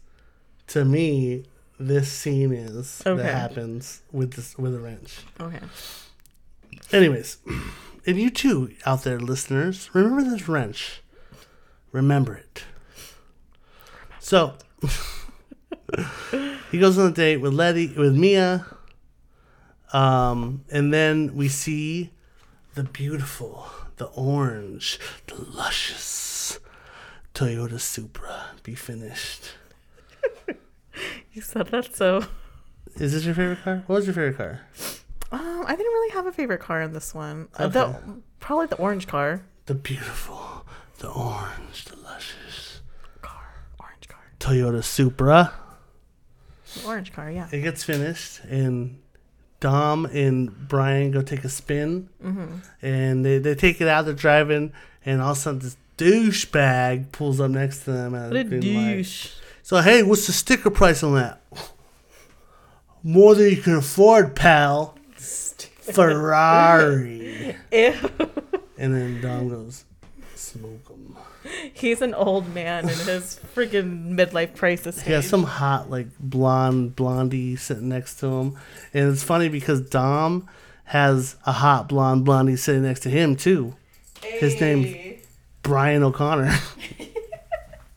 to me, this scene is that happens with a wrench. Okay. Anyways. And you too, out there, listeners, remember this wrench. Remember it. So, he goes on a date with Mia. And then we see the beautiful, the orange, the luscious Toyota Supra be finished. You said that so. Is this your favorite car? What was your favorite car? I didn't really have a favorite car in this one. Okay. Probably the orange car. The beautiful, the orange, the luscious car. Orange car. Toyota Supra. The orange car, yeah. It gets finished, and Dom and Brian go take a spin, and they take it out. They're driving, and all of a sudden this douchebag pulls up next to them. What a douche! Light. So hey, what's the sticker price on that? More than you can afford, pal. Ferrari. Ew. And then Dom goes, smoke him. He's an old man in his freaking midlife crisis. Yeah, some hot like blondie sitting next to him, and it's funny because Dom has a hot blondie sitting next to him too. Hey. His name's Brian O'Connor.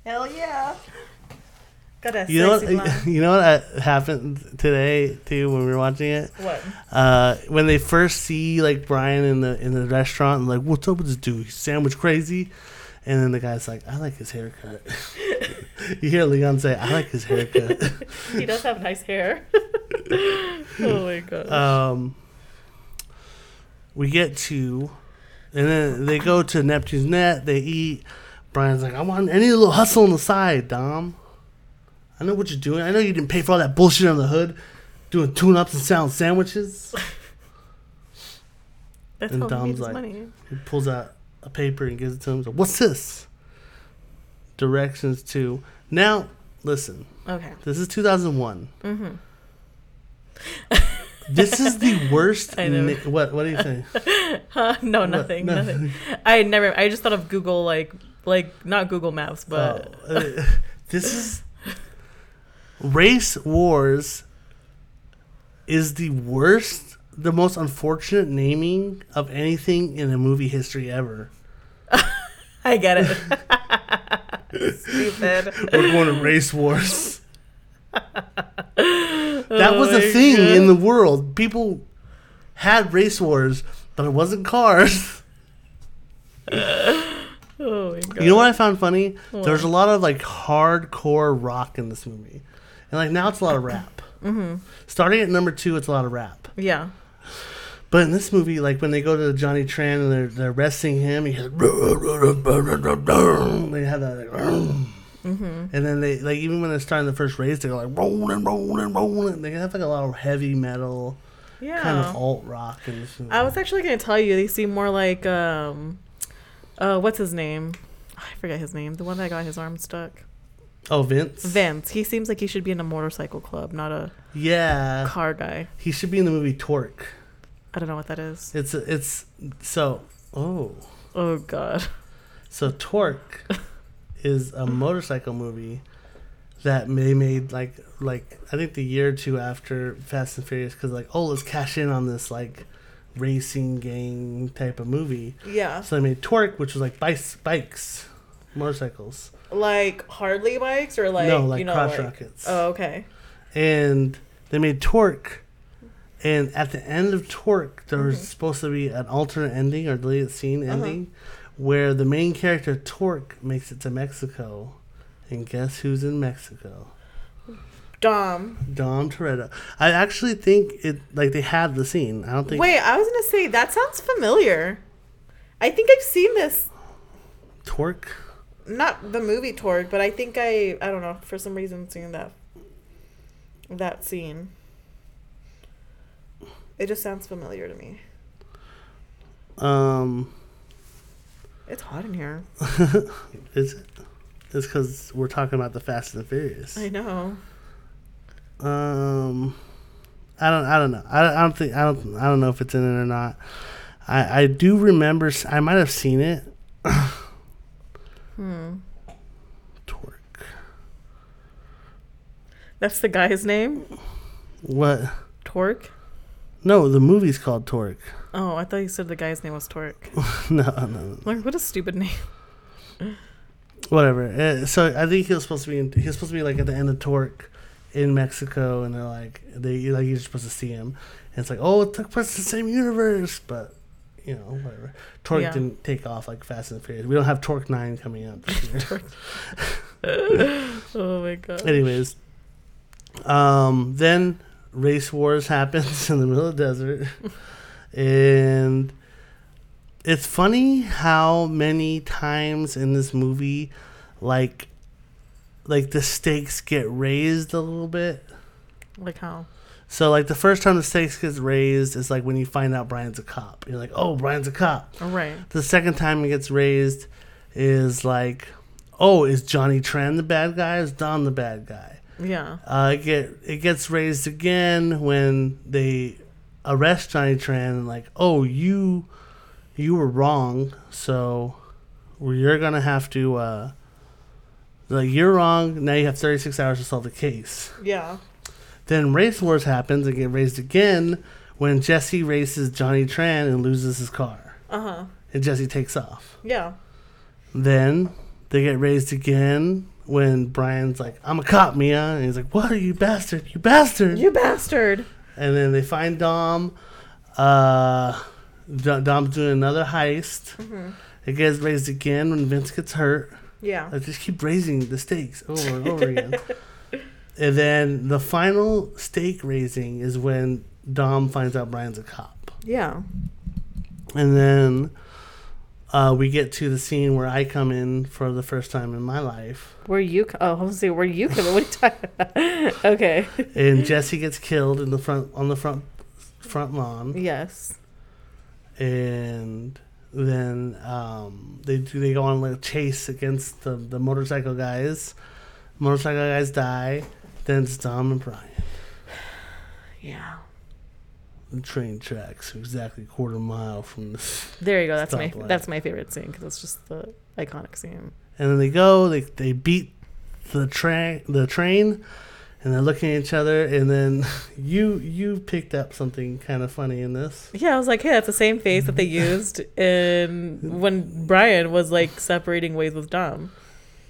Hell yeah. You know what happened today too when we were watching it? What? When they first see like Brian in the restaurant and like, what's up with this dude? He's sandwich crazy, and then the guy's like, I like his haircut. You hear Leon say, I like his haircut. He does have nice hair. Oh my gosh. We get to, and then they go to Neptune's Net. They eat. Brian's like, I need a little hustle on the side, Dom. I know what you're doing. I know you didn't pay for all that bullshit on the hood, doing tune-ups and sound sandwiches. That's and Dom's like, money. He pulls out a paper and gives it to him. He's like, what's this? Directions to. Now, listen. Okay. This is 2001. Mm-hmm. This is the worst. What do you think? No, nothing. What? Nothing. I just thought of Google, like not Google Maps, but. This is. Race Wars is the worst, the most unfortunate naming of anything in a movie history ever. I get it. Stupid. We're going to Race Wars. That was a thing in the world. People had race wars, but it wasn't cars. Oh my You know what I found funny? What? There's a lot of like hardcore rock in this movie, and like now it's a lot of rap. Mm-hmm. Starting at number 2, it's a lot of rap. Yeah. But in this movie, like when they go to Johnny Tran and they're arresting him, he has, they have that. Like, mm-hmm. And then they like even when they're starting the first race, they go like rolling, rolling, rolling. They have like a lot of heavy metal, kind of alt rock. And I was actually gonna tell you they seem more like what's his name? I forget his name. The one that got his arm stuck. Oh, Vince. Vince. He seems like he should be in a motorcycle club, not a car guy. He should be in the movie Tork. I don't know what that is. It's so oh god. So Tork is a motorcycle movie that they made like I think the year or two after Fast and Furious because like let's cash in on this like racing gang type of movie. Yeah. So they made Torque, which was like bikes, motorcycles. Like Harley bikes or like no, like you know, crotch rockets. Oh, okay. And they made Torque, and at the end of Torque, there was supposed to be an alternate ending or deleted scene ending. Where the main character, Torque, makes it to Mexico. And guess who's in Mexico? Dom Toretto. I actually think they have the scene. I don't think... Wait, I was going to say, that sounds familiar. I think I've seen this. Torque? Not the movie Torque, but I think I don't know, for some reason, seeing that scene. It just sounds familiar to me. It's hot in here. Is it? It's because we're talking about the Fast and the Furious. I know. I don't know. I don't know if it's in it or not. I do remember. I might have seen it. Torque. That's the guy's name? What? Torque? No, the movie's called Torque. Oh, I thought you said the guy's name was Torque. No. Like, what a stupid name. Whatever. So I think he was supposed to be like at the end of Torque in Mexico, and they're like you're supposed to see him, and it's like it took place in the same universe, but you know whatever. Torque didn't take off like Fast and Furious. We don't have Torque 9 coming out this year. Oh my god. Anyways, then Race Wars happens in the middle of the desert. And it's funny how many times in this movie, like the stakes get raised a little bit. Like how? So, like, the first time the stakes gets raised is, like, when you find out Brian's a cop. You're like, oh, Brian's a cop. Right. The second time it gets raised is, like, oh, is Johnny Tran the bad guy? Is Dom the bad guy? Yeah. It gets raised again when they... arrest Johnny Tran and like, oh, you were wrong, so you're gonna have to you're wrong, now you have 36 hours to solve the case. Yeah. Then Race Wars happens and get raised again when Jesse races Johnny Tran and loses his car. And Jesse takes off. Yeah. Then they get raised again when Brian's like, I'm a cop, Mia, and he's like, what, you bastard. And then they find Dom. Dom's doing another heist. Mm-hmm. It gets raised again when Vince gets hurt. Yeah. Like, just keep raising the stakes over and over again. And then the final stake raising is when Dom finds out Brian's a cop. Yeah. And then we get to the scene where I come in for the first time in my life. Where you come in? What are you talking about? Okay. And Jesse gets killed on the front lawn. Yes. And then they go on a little chase against the motorcycle guys. Motorcycle guys die. Then it's Dom and Brian. Yeah. Train tracks, exactly quarter-mile from this. There you go. That's my favorite scene because it's just the iconic scene. And then they go. They beat the train, and they're looking at each other. And then you picked up something kind of funny in this. Yeah, I was like, hey, that's the same face that they used in when Brian was like separating ways with Dom.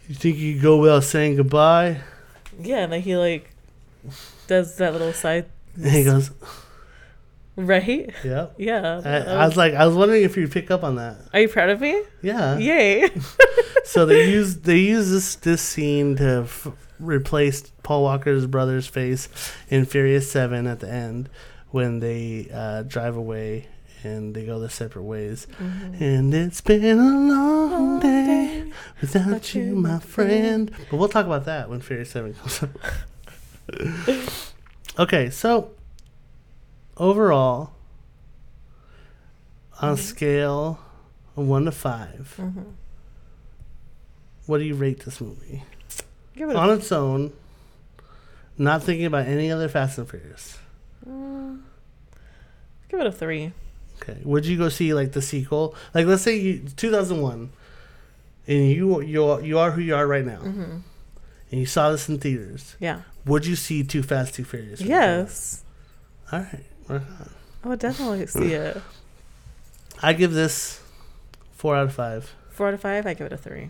You think you go without saying goodbye? Yeah, and then he like does that little side. And he goes. Right? Yeah. Yeah. I was wondering if you'd pick up on that. Are you proud of me? Yeah. Yay. So they used this scene to replace Paul Walker's brother's face in Furious 7 at the end when they drive away and they go their separate ways. Mm-hmm. And it's been a long day without you, my friend. But we'll talk about that when Furious 7 comes up. Okay, so overall, on a scale of 1 to 5, what do you rate this movie? Give it on its own, not thinking about any other Fast and Furious. Give it a 3. Okay. Would you go see the sequel? Let's say 2001, and you are who you are right now, and you saw this in theaters. Yeah. Would you see Too Fast, Too Furious? Yes. All right. I would definitely see it. I give this 4 out of 5. 4 out of 5? I give it a 3.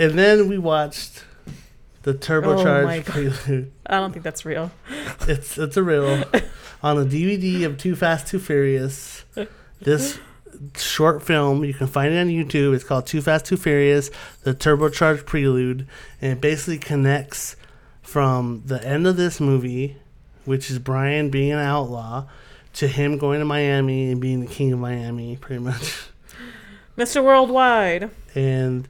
And then we watched the turbocharged prelude. I don't think that's real. It's a reel on a DVD of Too Fast, Too Furious. This short film, you can find it on YouTube. It's called Too Fast, Too Furious, the turbocharged prelude, and it basically connects from the end of this movie, which is Brian being an outlaw, to him going to Miami and being the king of Miami, pretty much. Mr. Worldwide. And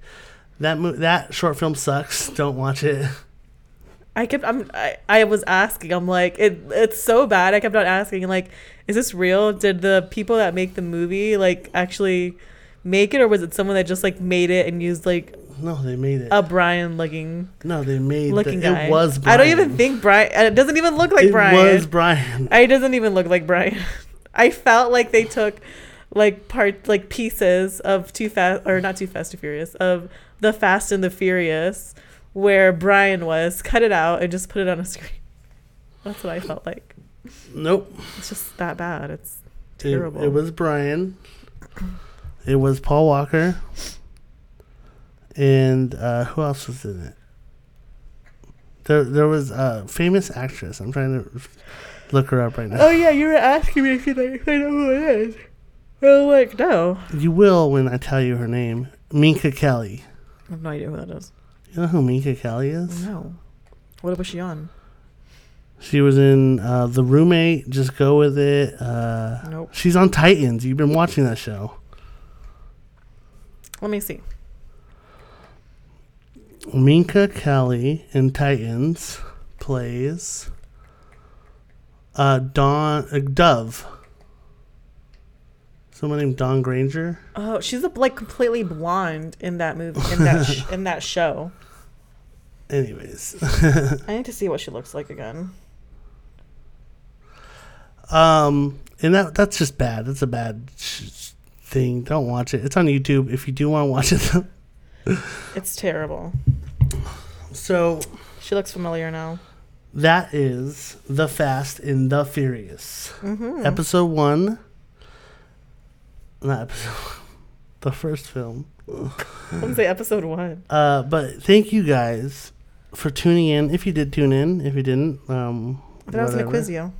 that short film sucks. Don't watch it. I was asking. I'm like, it's so bad. I kept on asking, is this real? Did the people that make the movie actually make it, or was it someone that just made it and used No, they made it. A Brian looking. No, they made looking guy. It was Brian. I don't even think Brian. It doesn't even look like Brian. It was Brian. It doesn't even look like Brian. I felt like they took parts, pieces of Too Fast, or not Too Fast and Furious, of the Fast and the Furious, where Brian was, cut it out and just put it on a screen. That's what I felt like. Nope. It's just that bad. It's terrible. It was Brian. It was Paul Walker. And who else was in it? There was a famous actress. I'm trying to look her up right now. Oh, yeah. You were asking me if I know who it is. I was no. You will when I tell you her name. Minka Kelly. I have no idea who that is. You know who Minka Kelly is? No. What was she on? She was in The Roommate, Just Go With It. Nope. She's on Titans. You've been watching that show. Let me see. Minka Kelly in Titans plays Dove. Someone named Dawn Granger. Oh, she's completely blonde in that movie, in that show. Anyways, I need to see what she looks like again. And that's just bad. That's a bad thing. Don't watch it. It's on YouTube. If you do want to watch it, though. It's terrible. So she looks familiar now. That is The Fast and the Furious. Episode 1. Not episode 1. The first film. I'm say episode 1. But thank you guys for tuning in. If you did tune in. If you didn't, I was going to quiz you.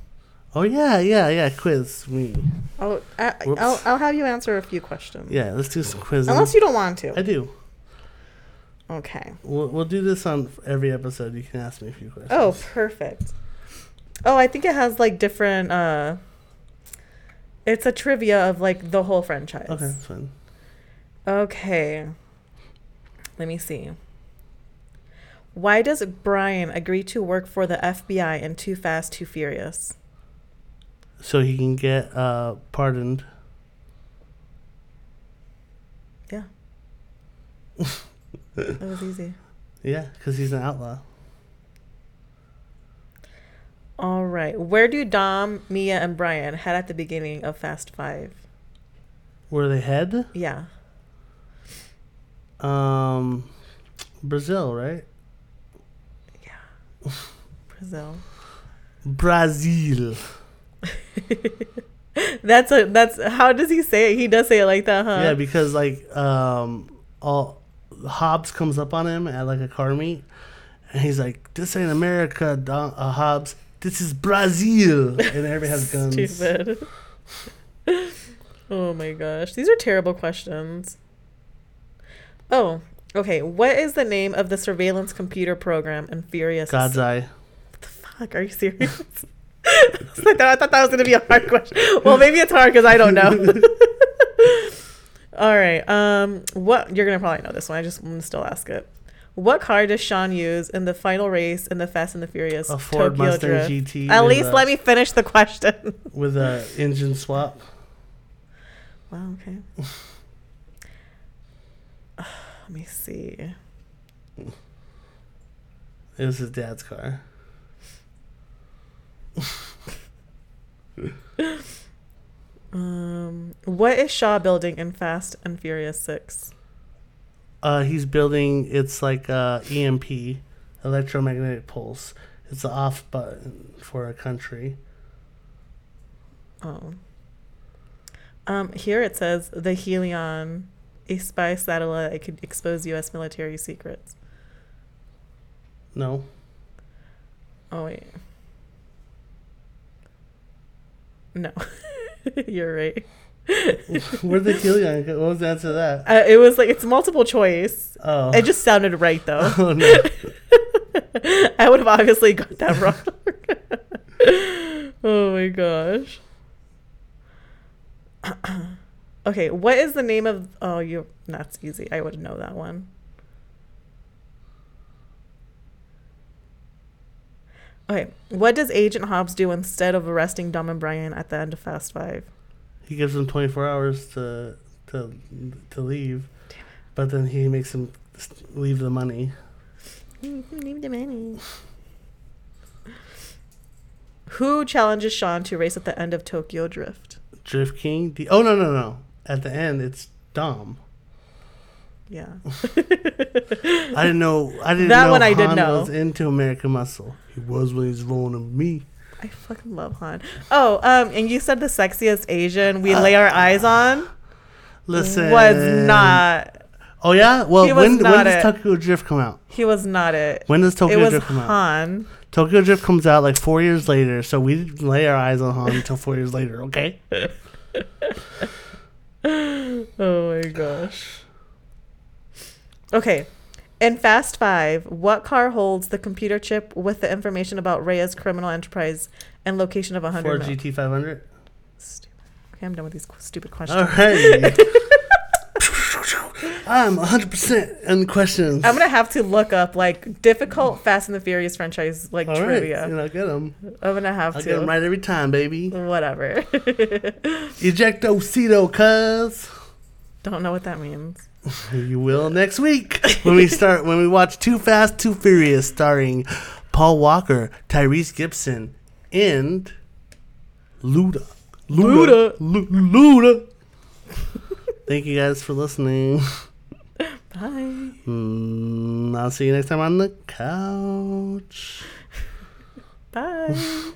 Oh, yeah, quiz me. Oh, I'll have you answer a few questions. Yeah, let's do some quizzing. Unless you don't want to. I do. Okay. We'll do this on every episode. You can ask me a few questions. Oh, perfect. Oh, I think it has different. It's a trivia of the whole franchise. Okay, that's fine. Okay. Let me see. Why does Brian agree to work for the FBI in Too Fast, Too Furious? So he can get pardoned. Yeah. That was easy. Yeah, because he's an outlaw. All right. Where do Dom, Mia, and Brian head at the beginning of Fast 5? Where they head? Yeah. Brazil, right? Yeah. Brazil. That's how does he say it? He does say it like that, huh? Yeah, because Hobbs comes up on him at a car meet, and he's like, "This ain't America, Hobbs. this is Brazil, and everybody has guns. Stupid. Oh my gosh, these are terrible questions. Oh, okay. What is the name of the surveillance computer program in Furious? God's Eye. What the fuck? Are you serious? I thought that was gonna be a hard question. Well, maybe it's hard because I don't know. All right. What, you're gonna probably know this one. I'm gonna still ask it. What car does Sean use in the final race in the Fast and the Furious? A Ford Tokyo Mustang Drift? GT. At least let me finish the question. With a engine swap. Wow. Okay. Let me see. It was his dad's car. What is Shaw building in Fast and Furious 6? He's building, it's like EMP, electromagnetic pulse. It's the off button for a country. Oh. Here it says the Helion, a spy satellite that could expose U.S. military secrets. No. Oh, wait. No. You're right. Where'd the Helion go? What was the answer to that? It was like, it's multiple choice. Oh. It just sounded right, though. Oh, no. I would have obviously got that wrong. Oh, my gosh. Okay, what is the name of... Oh, you... That's easy. I would know that one. Okay, what does Agent Hobbs do instead of arresting Dom and Brian at the end of Fast 5? He gives them 24 hours to leave. Damn it. But then he makes them leave the money. Leave the money. Who challenges Sean to race at the end of Tokyo Drift? Drift King? Oh, no. At the end, it's Dom. Yeah. I didn't know Han was into American Muscle. He was when he was rolling with me. I fucking love Han. Oh, and you said the sexiest Asian we lay our eyes on. Listen, was not. Oh yeah. Well, when does Tokyo Drift come out? He was not it. When does Tokyo Drift come out? It was Han. Tokyo Drift comes out like 4 years later, so we didn't lay our eyes on Han until 4 years later. Okay. Oh my gosh. Okay, in Fast 5, what car holds the computer chip with the information about Rhea's criminal enterprise and location of 100 Ford GT 500? Stupid. Okay, I'm done with these stupid questions. All right. I'm 100% in questions. I'm going to have to look up, like, difficult Fast and the Furious franchise, like, all trivia. Right, and I'll get them. I'll get them right every time, baby. Whatever. Ejectocito, cuz. Don't know what that means. You will next week when we watch Too Fast, Too Furious, starring Paul Walker, Tyrese Gibson, and Luda. Thank you guys for listening. Bye. I'll see you next time on the couch. Bye.